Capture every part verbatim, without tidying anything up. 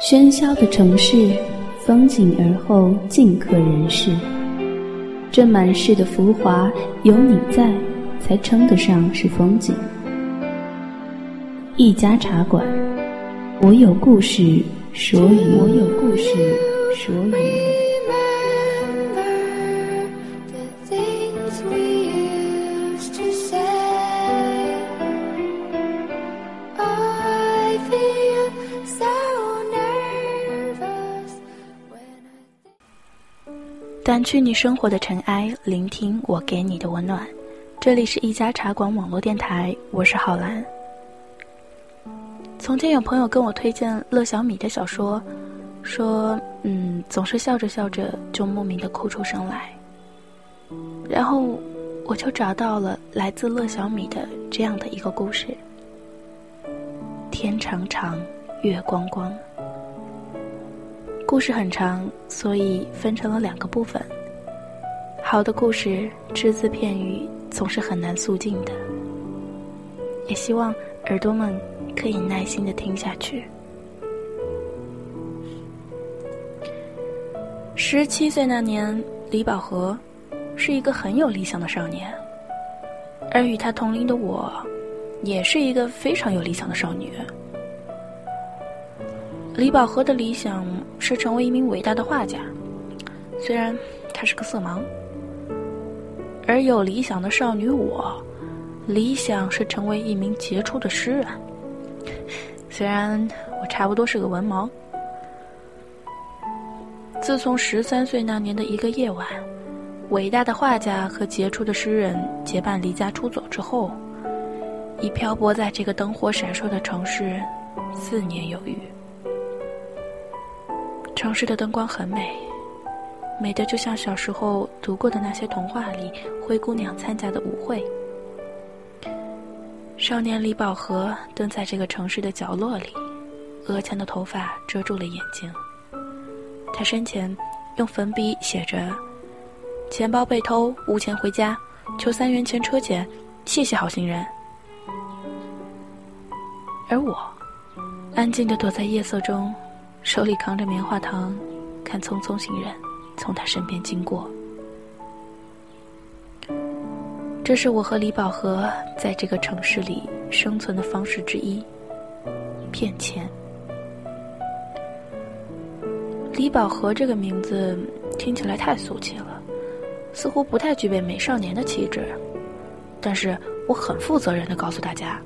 喧嚣的城市，风景而后静客人世。这满世的浮华，有你在，才称得上是风景。一家茶馆，我有故事，所以我有故事，所以。掸去你生活的尘埃，聆听我给你的温暖。这里是一家茶馆网络电台，我是浩兰。从前有朋友跟我推荐乐小米的小说，说嗯，总是笑着笑着就莫名的哭出声来。然后我就找到了来自乐小米的这样的一个故事：天长长，月光光。故事很长，所以分成了两个部分。好的故事，只字片语总是很难肃静的，也希望耳朵们可以耐心地听下去。十七岁那年，李宝和是一个很有理想的少年，而与他同龄的我，也是一个非常有理想的少女。李宝和的理想是成为一名伟大的画家，虽然他是个色盲；而有理想的少女我，理想是成为一名杰出的诗人，虽然我差不多是个文盲。自从十三岁那年的一个夜晚，伟大的画家和杰出的诗人结伴离家出走之后，已漂泊在这个灯火闪烁的城市四年有余。城市的灯光很美，美得就像小时候读过的那些童话里灰姑娘参加的舞会。少年李宝和蹲在这个城市的角落里，额前的头发遮住了眼睛。他身前用粉笔写着：钱包被偷，无钱回家，求三元钱车钱，谢谢好心人。而我安静地躲在夜色中，手里扛着棉花糖，看匆匆行人从他身边经过。这是我和李宝和在这个城市里生存的方式之一——骗钱。李宝和这个名字听起来太俗气了，似乎不太具备美少年的气质。但是我很负责任地告诉大家，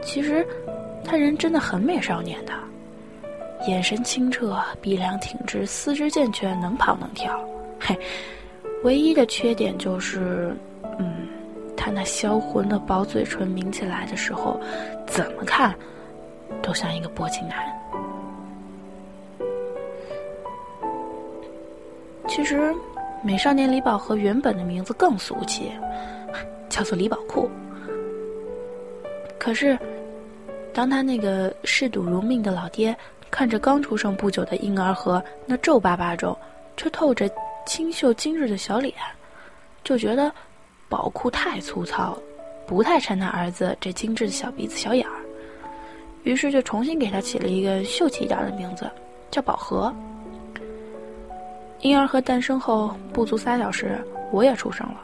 其实他人真的很美少年的。眼神清澈，鼻梁挺直，四肢健全，能跑能跳。嘿，唯一的缺点就是，嗯，他那销魂的薄嘴唇抿起来的时候，怎么看都像一个薄情男。其实，美少年李宝和原本的名字更俗气，叫做李宝库。可是，当他那个嗜赌如命的老爹看着刚出生不久的婴儿和那皱巴巴中却透着清秀精致的小脸，就觉得宝库太粗糙，不太衬他儿子这精致的小鼻子小眼儿，于是就重新给他起了一个秀气一点的名字，叫宝和。婴儿和诞生后不足三小时，我也出生了，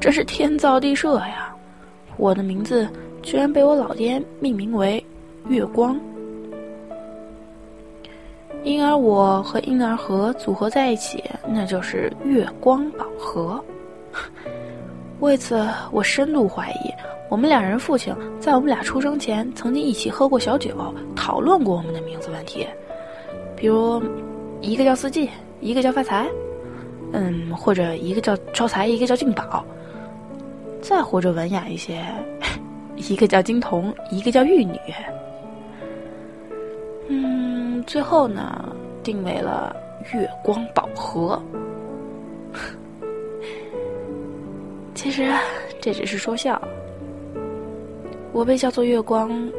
真是天造地设呀！我的名字居然被我老爹命名为月光。婴儿我和婴儿和组合在一起，那就是月光宝和。为此我深度怀疑，我们两人父亲在我们俩出生前曾经一起喝过小酒，讨论过我们的名字问题，比如一个叫四季，一个叫发财，嗯，或者一个叫招财，一个叫进宝，再或者文雅一些，一个叫金童，一个叫玉女。最后呢，定为了月光宝和。其实这只是说笑，我被叫做月光，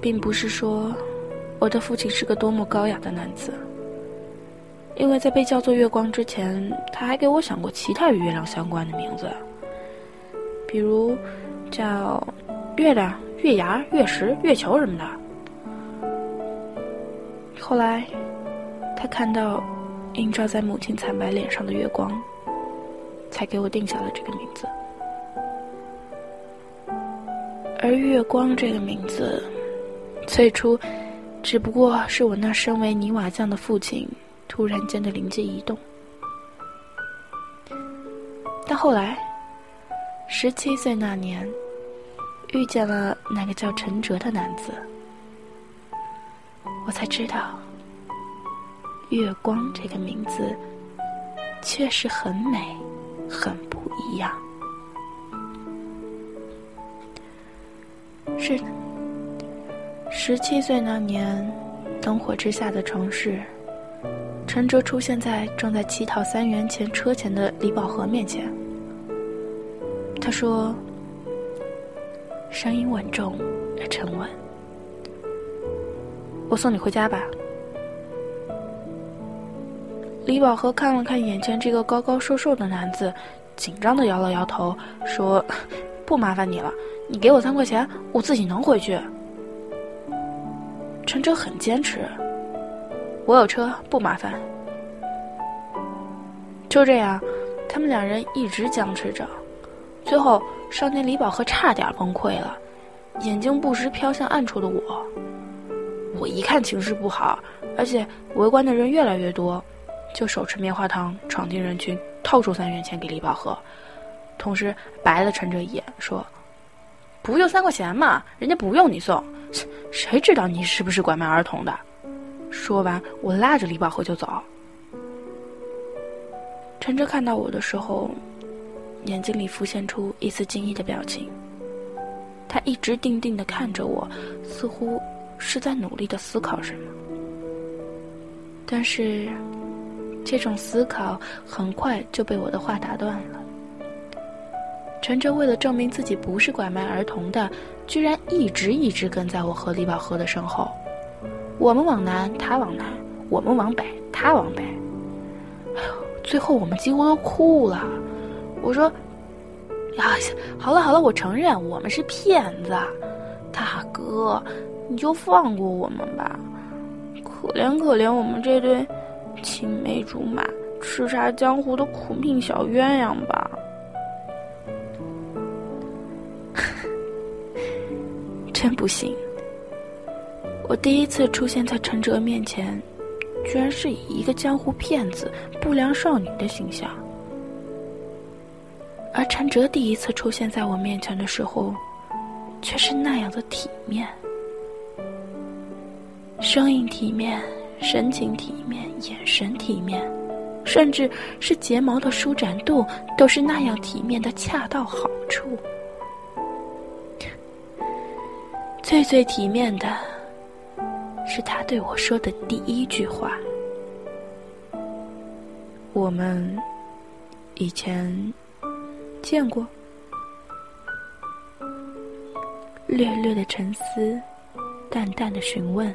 并不是说我的父亲是个多么高雅的男子，因为在被叫做月光之前，他还给我想过其他与月亮相关的名字，比如叫月亮、月牙、月食、月球什么的。后来他看到映照在母亲惨白脸上的月光，才给我定下了这个名字。而月光这个名字最初只不过是我那身为泥瓦匠的父亲突然间的灵机一动，但后来十七岁那年遇见了那个叫陈哲的男子，我才知道月光这个名字确实很美，很不一样。是的，十七岁那年，灯火之下的城市，陈哲出现在正在乞讨三元钱车钱的李宝和面前。他说，声音稳重而沉稳，我送你回家吧。李宝和看了看眼前这个高高瘦瘦的男子，紧张的摇了摇头，说，不麻烦你了，你给我三块钱，我自己能回去。陈哲很坚持，我有车，不麻烦。就这样，他们两人一直僵持着，最后少年李宝和差点崩溃了，眼睛不时飘向暗处的我。我一看情势不好，而且围观的人越来越多，就手持棉花糖闯进人群，掏出三元钱给李宝和，同时白了陈哲一眼，说，不就三块钱嘛，人家不用你送，谁知道你是不是拐卖儿童的。说完，我拉着李宝和就走。陈哲看到我的时候，眼睛里浮现出一丝惊异的表情，他一直定定地看着我，似乎是在努力地思考什么。但是这种思考很快就被我的话打断了。陈哲为了证明自己不是拐卖儿童的，居然一直一直跟在我和李宝和的身后，我们往南他往南，我们往北他往北，哎呦，最后我们几乎都哭了。我说，啊，好了好了，我承认我们是骗子，大哥你就放过我们吧，可怜可怜我们这对青梅竹马叱咤江湖的苦命小鸳鸯吧。真不幸，我第一次出现在陈哲面前，居然是以一个江湖骗子不良少女的形象。而陈哲第一次出现在我面前的时候，却是那样的体面，声音体面，神情体面，眼神体面，甚至是睫毛的舒展度都是那样体面的恰到好处。最最体面的是他对我说的第一句话，我们以前见过。略略的沉思，淡淡的询问，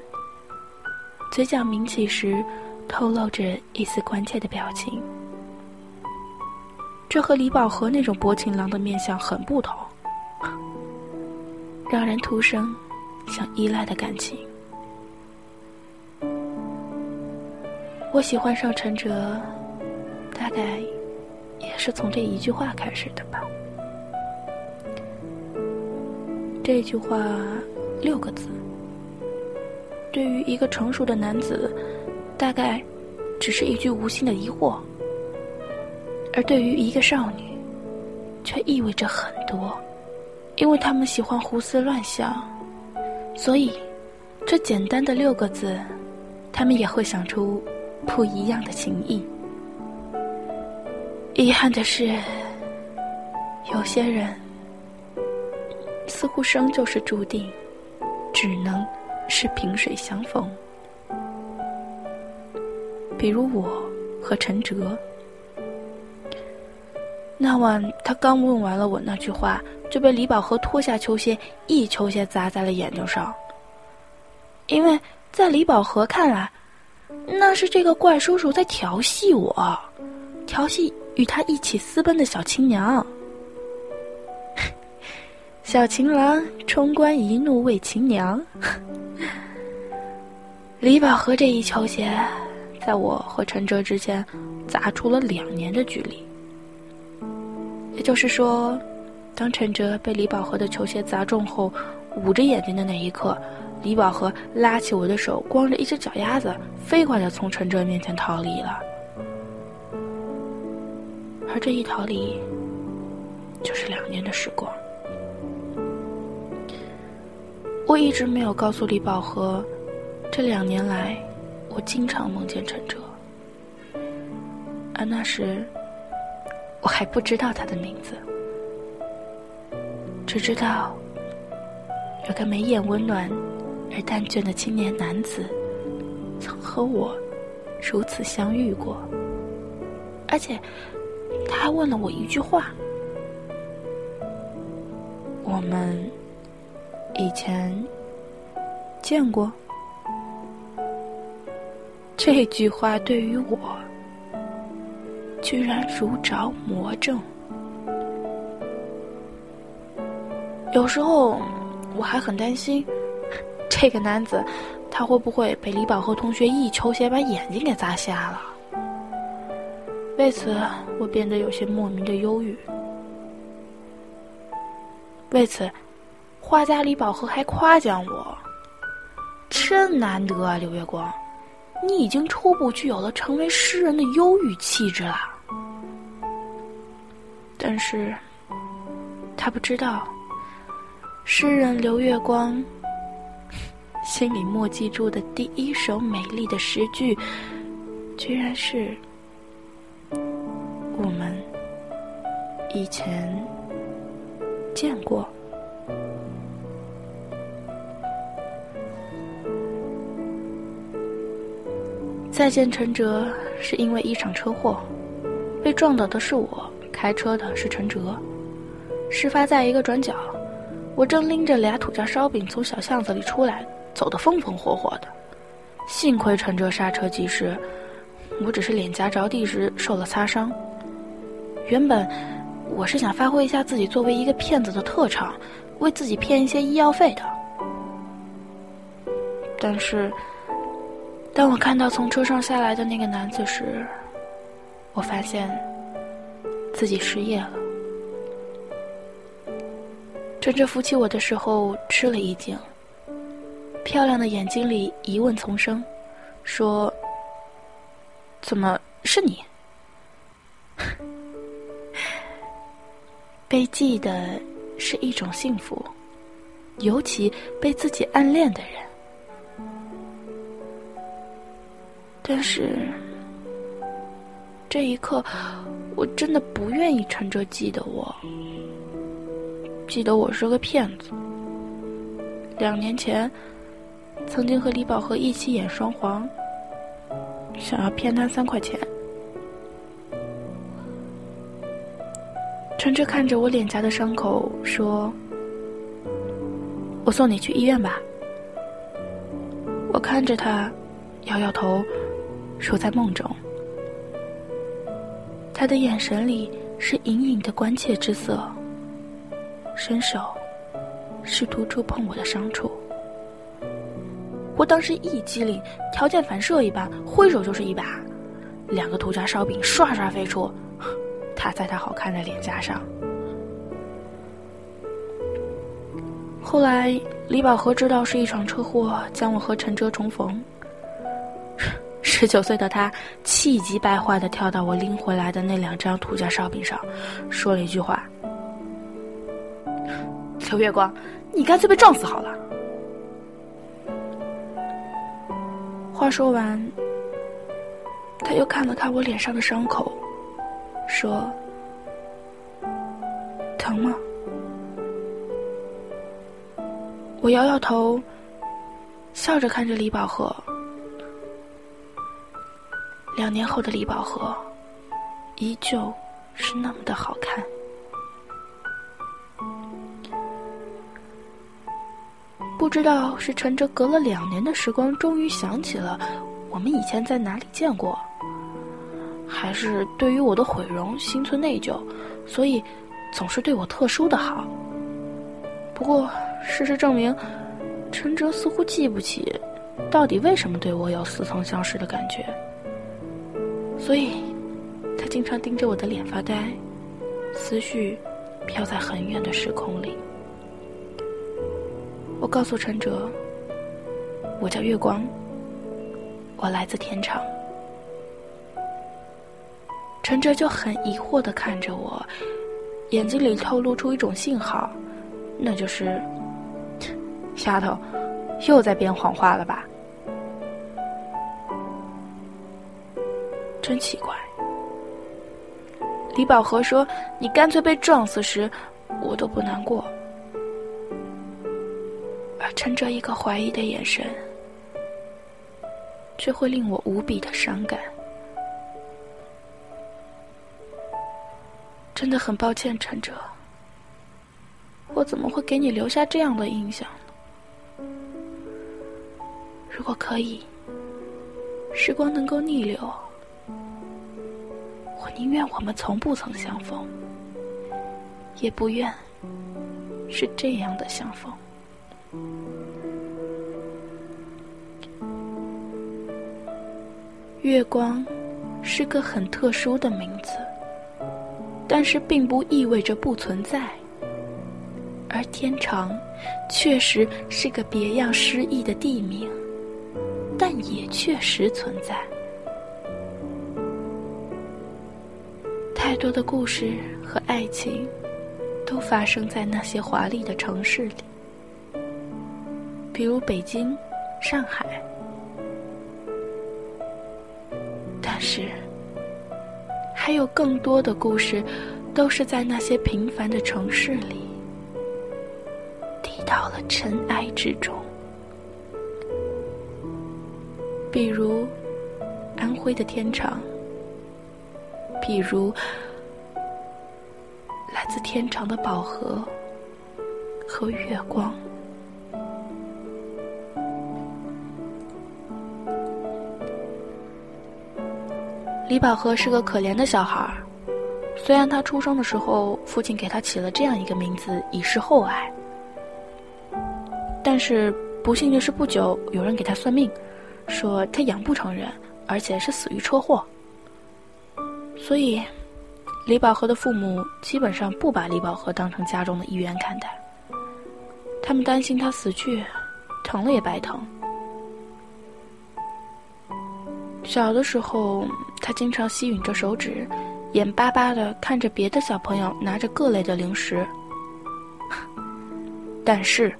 嘴角抿起时透露着一丝关切的表情，这和李宝和那种薄情郎的面相很不同，让人徒生想依赖的感情。我喜欢上陈哲，大概也是从这一句话开始的吧。这句话六个字，对于一个成熟的男子，大概只是一句无心的疑惑，而对于一个少女，却意味着很多。因为他们喜欢胡思乱想，所以这简单的六个字，他们也会想出不一样的情意。遗憾的是，有些人似乎生就是注定，只能是萍水相逢。比如我和陈哲，那晚他刚问完了我那句话，就被李宝和脱下球鞋，一球鞋砸在了眼睛上。因为在李宝和看来，那是这个怪叔叔在调戏我，调戏与他一起私奔的小情娘。小情郎冲冠一怒为情娘。李宝和这一球鞋，在我和陈哲之间砸出了两年的距离。也就是说，当陈哲被李宝和的球鞋砸中后，捂着眼睛的那一刻，李宝和拉起我的手，光着一只脚丫子，飞快地从陈哲面前逃离了。而这一逃离，就是两年的时光。我一直没有告诉李宝和，这两年来，我经常梦见陈哲，而那时，我还不知道他的名字，只知道有个眉眼温暖而淡倦的青年男子，曾和我如此相遇过，而且他还问了我一句话：我们以前见过？这句话对于我居然如着魔怔。有时候我还很担心，这个男子他会不会被李宝和同学一球鞋把眼睛给砸瞎了？为此我变得有些莫名的忧郁。为此画家李宝和还夸奖我：真难得啊，刘月光，你已经初步具有了成为诗人的忧郁气质了。但是他不知道，诗人刘月光心里默记住的第一首美丽的诗句，居然是我们以前见过。再见陈哲是因为一场车祸，被撞倒的是我，开车的是陈哲。事发在一个转角，我正拎着俩土家烧饼从小巷子里出来，走得风风火火的。幸亏陈哲刹车及时，我只是脸颊着地时受了擦伤。原本我是想发挥一下自己作为一个骗子的特长，为自己骗一些医药费的。但是当我看到从车上下来的那个男子时，我发现自己失业了。陈哲扶起我的时候吃了一惊，漂亮的眼睛里疑问丛生，说：怎么是你？被记得是一种幸福，尤其被自己暗恋的人。但是这一刻我真的不愿意陈哲记得我，记得我是个骗子。两年前曾经和李宝和一起演双簧，想要骗他三块钱。陈哲看着我脸颊的伤口说：我送你去医院吧。我看着他摇摇头，说在梦中。他的眼神里是隐隐的关切之色，伸手试图触碰我的伤处。我当时一激灵，条件反射一般，挥手就是一把，两个土家烧饼唰唰飞出，打在他好看的脸颊上。后来李宝和知道是一场车祸，将我和陈哲重逢。十九岁的他气急败坏地跳到我拎回来的那两张土家烧饼上，说了一句话：刘月光，你干脆被撞死好了。话说完，他又看了看我脸上的伤口，说：疼吗？我摇摇头，笑着看着李宝和。两年后的李宝和依旧是那么的好看。不知道是陈哲隔了两年的时光终于想起了我们以前在哪里见过，还是对于我的毁容心存内疚，所以总是对我特殊的好。不过事实证明，陈哲似乎记不起到底为什么对我有似曾相识的感觉。所以他经常盯着我的脸发呆，思绪飘在很远的时空里。我告诉陈哲，我叫月光，我来自天场。陈哲就很疑惑地看着我，眼睛里透露出一种信号，那就是丫头又在编谎话了吧。真奇怪，李宝和说你干脆被撞死时我都不难过，而陈哲一个怀疑的眼神却会令我无比的伤感。真的很抱歉陈哲，我怎么会给你留下这样的印象呢？如果可以，时光能够逆流，我宁愿我们从不曾相逢，也不愿是这样的相逢。月光是个很特殊的名字，但是并不意味着不存在，而天长确实是个别样诗意的地名，但也确实存在。太多的故事和爱情都发生在那些华丽的城市里，比如北京、上海，但是还有更多的故事都是在那些平凡的城市里低到了尘埃之中。比如安徽的天长，比如来自天长的宝盒和月光。李宝和是个可怜的小孩，虽然他出生的时候父亲给他起了这样一个名字以示厚爱，但是不幸的是不久有人给他算命，说他养不成人，而且是死于车祸。所以李宝和的父母基本上不把李宝和当成家中的一员看待，他们担心他死去疼了也白疼。小的时候他经常吸吮着手指，眼巴巴地看着别的小朋友拿着各类的零食，但是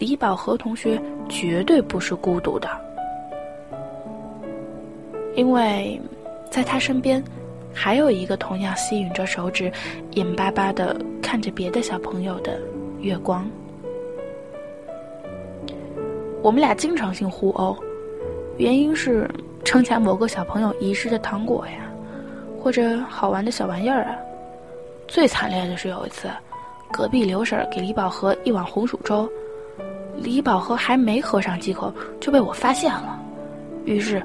李宝和同学绝对不是孤独的，因为在他身边还有一个同样吸吮着手指眼巴巴地看着别的小朋友的月光。我们俩经常性互殴，原因是争抢某个小朋友遗失的糖果呀，或者好玩的小玩意儿啊。最惨烈的是有一次，隔壁刘婶给李宝和一碗红薯粥，李宝和还没喝上几口就被我发现了。于是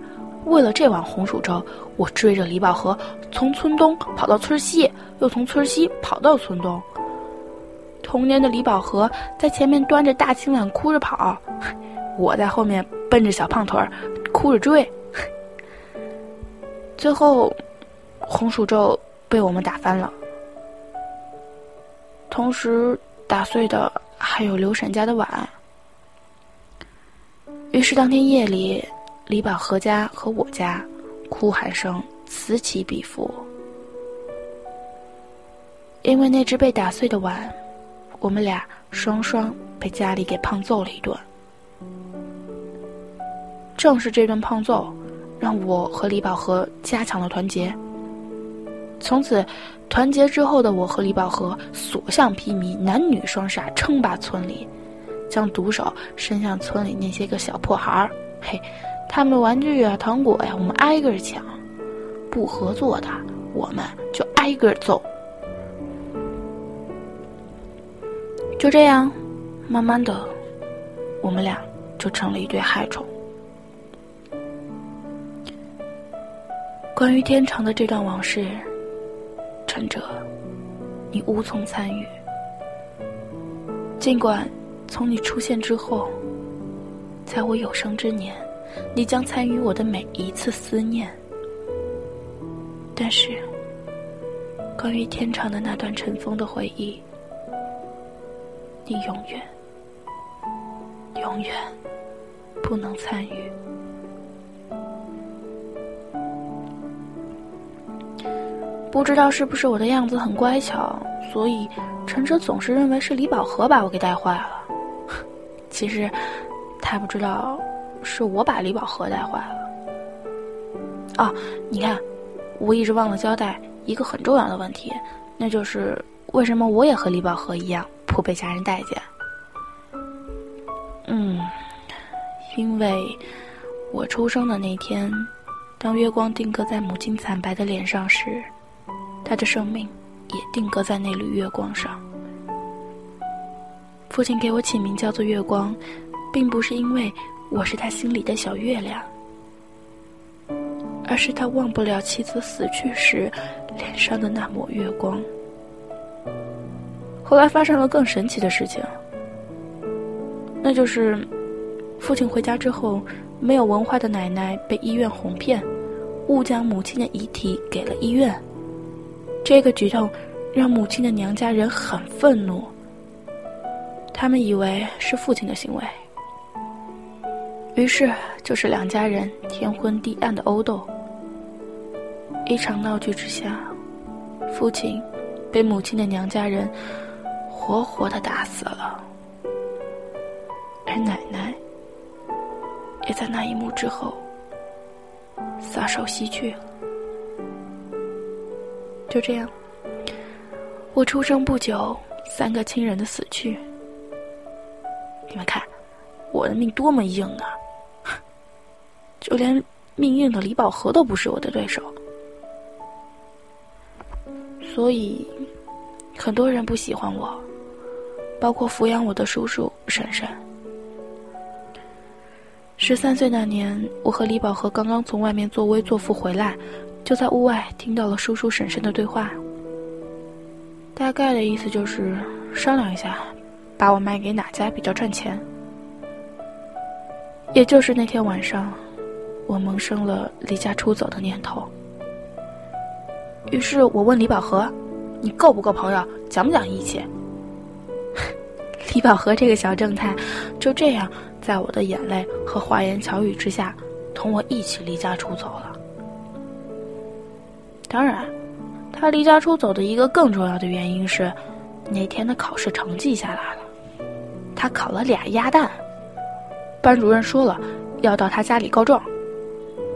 为了这碗红薯粥，我追着李宝和从村东跑到村西，又从村西跑到村东。童年的李宝和在前面端着大青碗哭着跑，我在后面奔着小胖腿哭着追。最后红薯粥被我们打翻了，同时打碎的还有刘婶家的碗。于是当天夜里，李宝和家和我家哭喊声此起彼伏。因为那只被打碎的碗，我们俩双双被家里给胖揍了一顿。正是这顿胖揍让我和李宝和加强了团结，从此团结之后的我和李宝和所向披靡，男女双煞，称霸村里，将毒手伸向村里那些个小破孩。嘿，他们的玩具啊糖果呀、啊、我们挨个抢，不合作的我们就挨个揍。就这样慢慢的我们俩就成了一对害虫。关于天长的这段往事，陈哲，你无从参与，尽管从你出现之后，在我有生之年你将参与我的每一次思念。但是关于天长的那段尘封的回忆，你永远永远不能参与。不知道是不是我的样子很乖巧，所以陈哲总是认为是李宝和把我给带坏了。其实他不知道是我把李宝和带坏了。哦，你看，我一直忘了交代一个很重要的问题，那就是为什么我也和李宝和一样不被家人待见。嗯，因为我出生的那天，当月光定格在母亲惨白的脸上时，她的生命也定格在那缕月光上。父亲给我起名叫做月光，并不是因为我是他心里的小月亮，而是他忘不了妻子死去时脸上的那抹月光。后来发生了更神奇的事情，那就是父亲回家之后，没有文化的奶奶被医院哄骗，误将母亲的遗体给了医院。这个举动让母亲的娘家人很愤怒，他们以为是父亲的行为，于是就是两家人天昏地暗的殴斗。一场闹剧之下，父亲被母亲的娘家人活活地打死了，而奶奶也在那一幕之后撒手西去了。就这样，我出生不久，三个亲人的死去。你们看我的命多么硬啊，就连命硬的李宝和都不是我的对手。所以很多人不喜欢我，包括抚养我的叔叔婶婶。十三岁那年，我和李宝和刚刚从外面作威作福回来，就在屋外听到了叔叔婶婶的对话，大概的意思就是商量一下把我卖给哪家比较赚钱。也就是那天晚上，我萌生了离家出走的念头。于是我问李宝和，你够不够朋友，讲不讲义气？李宝和这个小正太就这样在我的眼泪和花言巧语之下，同我一起离家出走了。当然他离家出走的一个更重要的原因是，那天的考试成绩下来了，他考了俩鸭蛋。班主任说了要到他家里告状。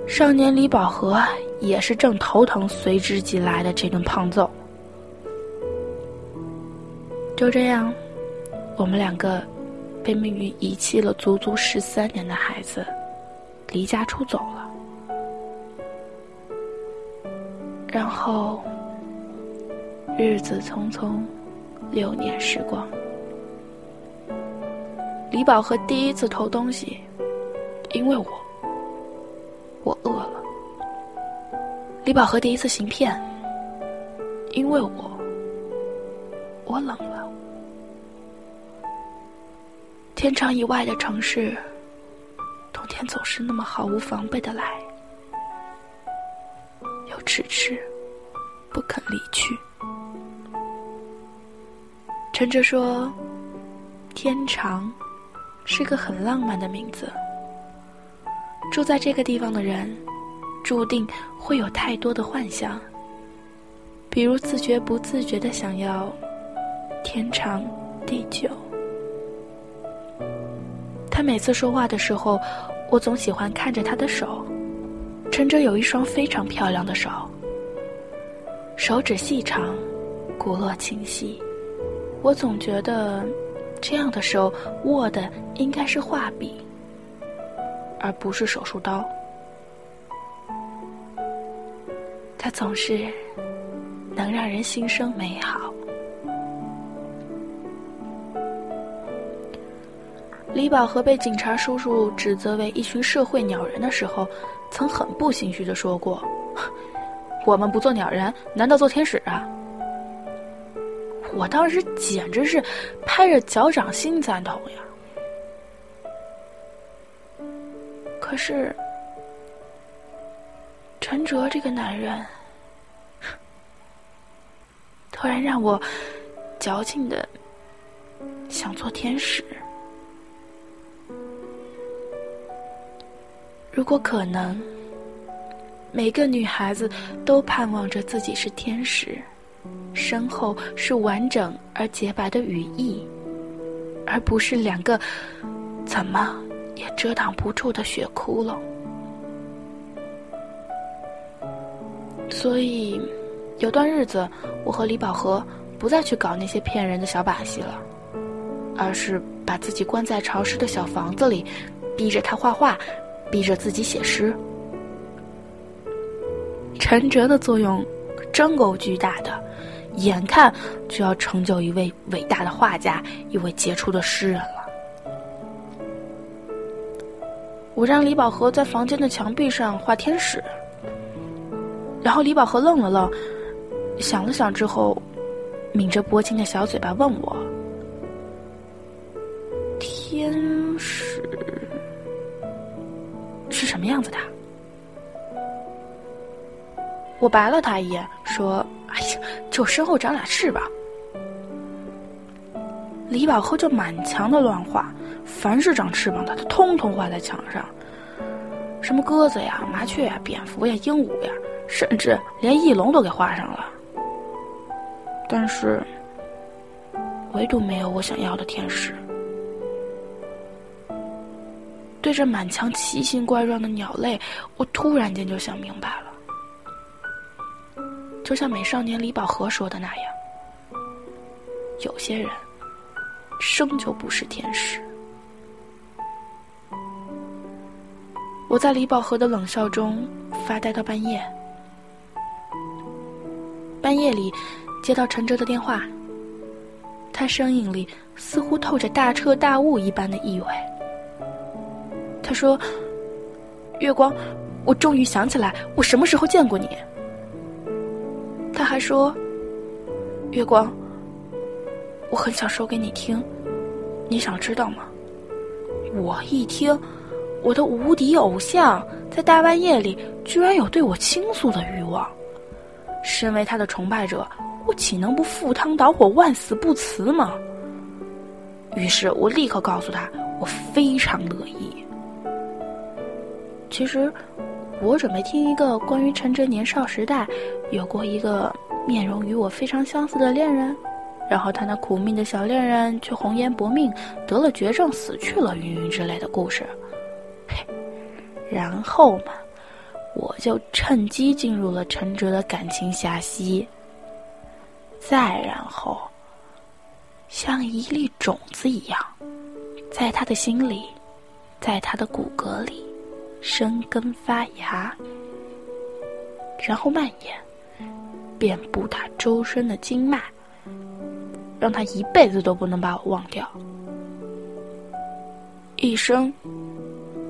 少年李宝和也是正头疼随之即来的这顿胖揍。就这样，我们两个被命运遗弃了足足十三年的孩子离家出走了。然后日子匆匆，六年时光。李宝和第一次偷东西，因为我我饿了。李宝和第一次行骗，因为我我冷了。天长以外的城市，冬天总是那么毫无防备的来，又迟迟不肯离去。陈哲说，天长是个很浪漫的名字，住在这个地方的人注定会有太多的幻想，比如自觉不自觉的想要天长地久。他每次说话的时候，我总喜欢看着他的手。陈哲有一双非常漂亮的手，手指细长，骨骼清晰。我总觉得这样的手握的应该是画笔，而不是手术刀。它总是能让人心生美好。李宝和被警察叔叔指责为一群社会鸟人的时候，曾很不心虚地说过，我们不做鸟人，难道做天使啊？我当时简直是拍着脚掌心赞同呀。可是陈哲这个男人突然让我矫情的想做天使。如果可能，每个女孩子都盼望着自己是天使，身后是完整而洁白的羽翼，而不是两个怎么也遮挡不住的血窟窿。所以有段日子，我和李宝和不再去搞那些骗人的小把戏了，而是把自己关在潮湿的小房子里，逼着他画画，逼着自己写诗。陈哲的作用真够巨大的，眼看就要成就一位伟大的画家，一位杰出的诗人了。我让李宝和在房间的墙壁上画天使，然后李宝和愣了愣，想了想之后，抿着薄情的小嘴巴问我：“天使是什么样子的？”我白了他一眼，说：“哎呀，就身后长俩翅膀。”李宝和就满墙的乱画，凡是长翅膀的，他通通画在墙上，什么鸽子呀、麻雀呀、蝙蝠呀、鹦鹉呀，甚至连翼龙都给画上了。但是，唯独没有我想要的天使。对着满墙奇形怪状的鸟类，我突然间就想明白了。就像美少年李宝和说的那样，有些人生就不是天使。我在李宝和的冷笑中发呆到半夜。半夜里接到陈哲的电话，他声音里似乎透着大彻大悟一般的意味。他说：“月光，我终于想起来我什么时候见过你。”他还说：“月光，我很想说给你听，你想知道吗？”我一听，我的无敌偶像在大半夜里居然有对我倾诉的欲望，身为他的崇拜者，我岂能不赴汤蹈火、万死不辞吗？于是我立刻告诉他，我非常乐意。其实我准备听一个关于陈哲年少时代有过一个面容与我非常相似的恋人，然后他那苦命的小恋人却红颜薄命，得了绝症死去了，云云之类的故事。嘿，然后嘛，我就趁机进入了陈哲的感情罅隙。再然后，像一粒种子一样，在他的心里，在他的骨骼里生根发芽，然后蔓延，遍布他周身的经脉，让他一辈子都不能把我忘掉，一生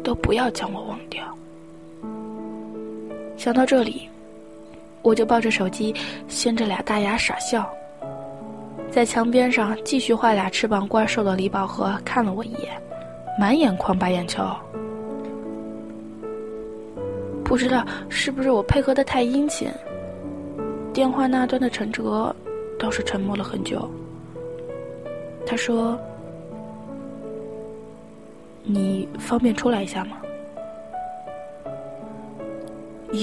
都不要将我忘掉。想到这里，我就抱着手机，掀着俩大牙傻笑，在墙边上继续画俩翅膀怪兽的李宝和看了我一眼，满眼狂白眼球。不知道是不是我配合的太殷勤，电话那端的陈哲倒是沉默了很久。他说：“你方便出来一下吗？”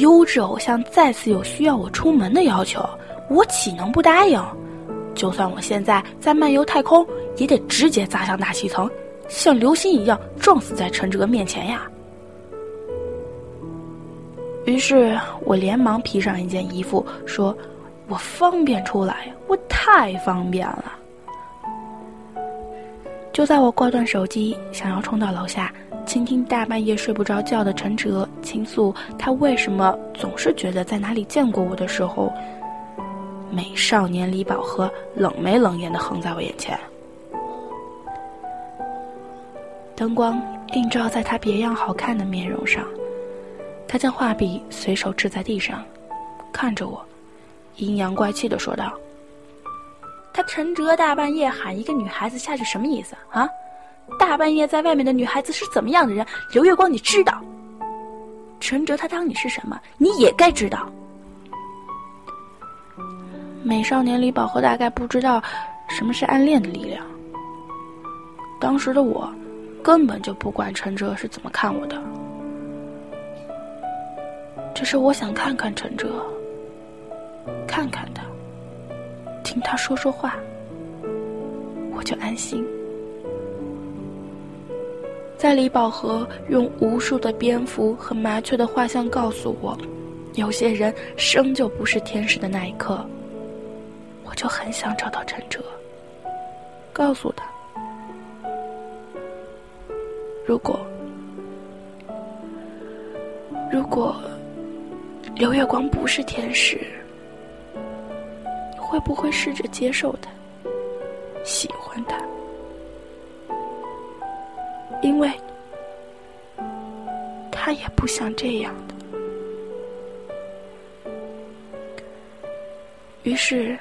优质偶像再次有需要我出门的要求，我岂能不答应？就算我现在在漫游太空，也得直接砸向大气层，像流星一样撞死在陈哲面前呀。于是我连忙披上一件衣服，说：“我方便出来，我太方便了。”就在我挂断手机，想要冲到楼下，倾听大半夜睡不着觉的陈哲倾诉他为什么总是觉得在哪里见过我的时候，美少年李宝和冷眉冷眼地横在我眼前。灯光映照在他别样好看的面容上，他将画笔随手掷在地上，看着我，阴阳怪气地说道：“他陈哲大半夜喊一个女孩子下去什么意思啊？大半夜在外面的女孩子是怎么样的人？刘月光你知道，陈哲他当你是什么，你也该知道。美少年李宝和大概不知道什么是暗恋的力量。当时的我根本就不管陈哲是怎么看我的，只是我想看看陈哲，看看他，听他说说话，我就安心。在李宝和用无数的蝙蝠和麻雀的画像告诉我，有些人生就不是天使的那一刻，我就很想找到陈哲，告诉他，如果如果刘月光不是天使，你会不会试着接受他，喜欢他？因为他也不想这样的。于是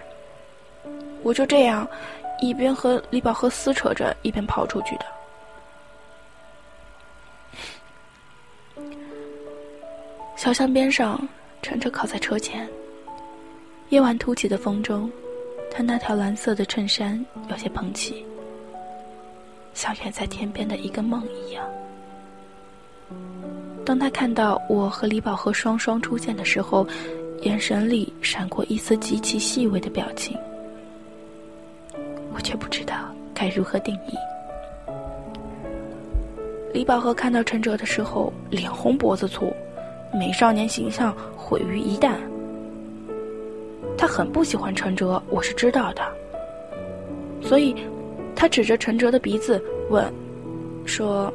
我就这样一边和李宝和撕扯着，一边跑出去的。小巷边上，陈哲靠在车前，夜晚突起的风中，他那条蓝色的衬衫有些蓬起，像远在天边的一个梦一样。当他看到我和李宝和双双出现的时候，眼神里闪过一丝极其细微的表情，我却不知道该如何定义。李宝和看到陈哲的时候，脸红脖子粗，美少年形象毁于一旦。他很不喜欢陈哲，我是知道的，所以他指着陈哲的鼻子问说，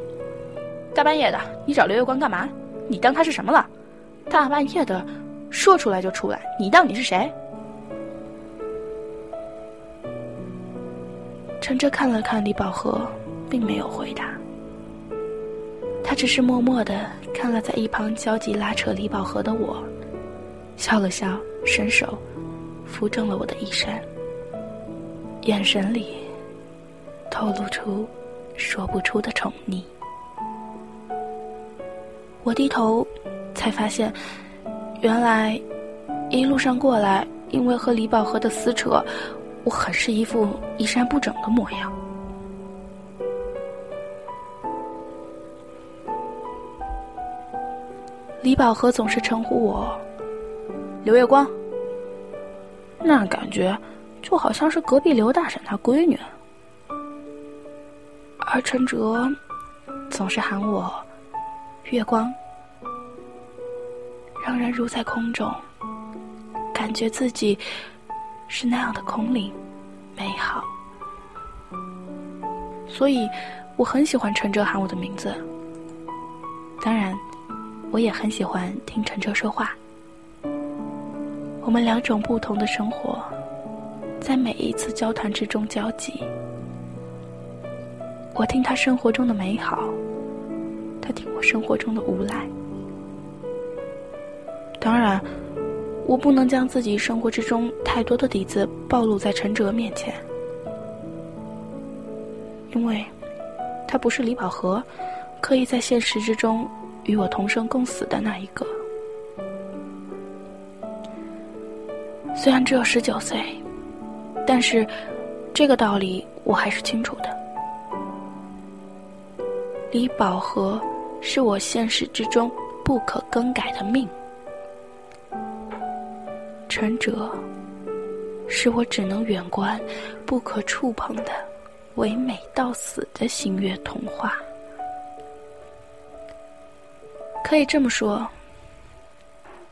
大半夜的你找刘月光干嘛？你当他是什么了？大半夜的说出来就出来，你当你是谁？陈哲看了看李宝和，并没有回答，他只是默默地看了在一旁焦急拉扯李宝和的我，笑了笑，伸手扶正了我的衣衫，眼神里透露出说不出的宠溺。我低头才发现，原来一路上过来，因为和李宝和的撕扯，我很是一副衣衫不整的模样。李宝和总是称呼我刘月光，那感觉就好像是隔壁刘大婶她闺女，而陈哲总是喊我月光，让人如在空中，感觉自己是那样的空灵美好。所以我很喜欢陈哲喊我的名字，当然我也很喜欢听陈哲说话。我们两种不同的生活在每一次交谈之中交集，我听他生活中的美好，他听我生活中的无赖。当然我不能将自己生活之中太多的底子暴露在陈哲面前，因为他不是李宝和可以在现实之中与我同生共死的那一个。虽然只有十九岁，但是这个道理我还是清楚的。李宝和是我现实之中不可更改的命，陈哲是我只能远观不可触碰的唯美到死的星月童话。可以这么说，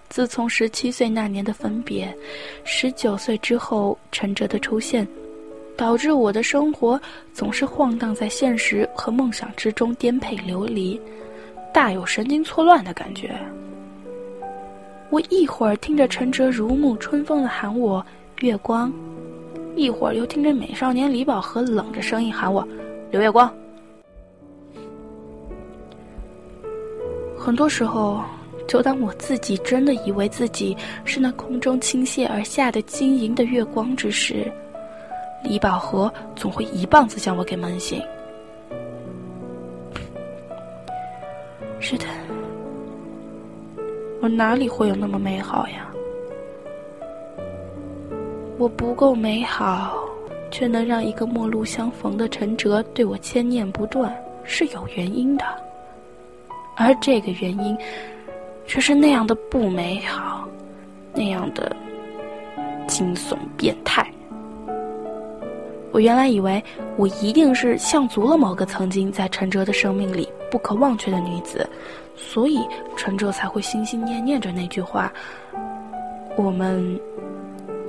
自从十七岁那年的分别，十九岁之后陈哲的出现，导致我的生活总是晃荡在现实和梦想之中，颠沛流离，大有神经错乱的感觉。我一会儿听着陈哲如沐春风地喊我月光，一会儿又听着美少年李宝和冷着声音喊我刘月光。很多时候，就当我自己真的以为自己是那空中倾泻而下的晶莹的月光之时，李宝和总会一棒子将我给闷醒。是的，我哪里会有那么美好呀？我不够美好，却能让一个陌路相逢的陈哲对我牵念不断，是有原因的。而这个原因，却是那样的不美好，那样的惊悚变态。我原来以为我一定是像足了某个曾经在陈哲的生命里不可忘却的女子，所以陈哲才会心心念念着那句话：我们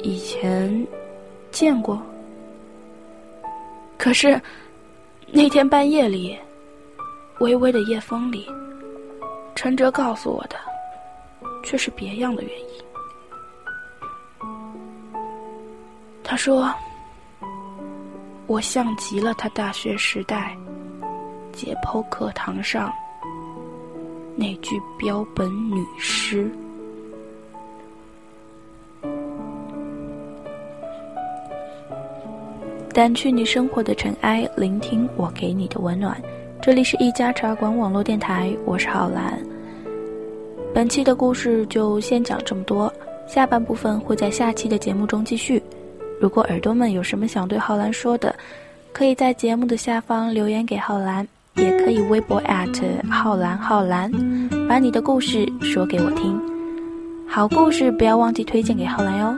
以前见过。可是那天半夜里，微微的夜风里，陈哲告诉我的却是别样的原因。他说我像极了他大学时代解剖课堂上那句标本女诗。掸去你生活的尘埃，聆听我给你的温暖。这里是一家茶馆网络电台，我是浩兰。本期的故事就先讲这么多，下半部分会在下期的节目中继续。如果耳朵们有什么想对浩兰说的，可以在节目的下方留言给浩兰，也可以微博 at 浩兰浩兰，把你的故事说给我听。好故事不要忘记推荐给浩兰哟。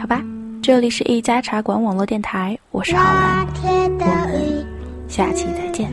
好吧，这里是一家茶馆网络电台，我是浩兰，我们下期再见。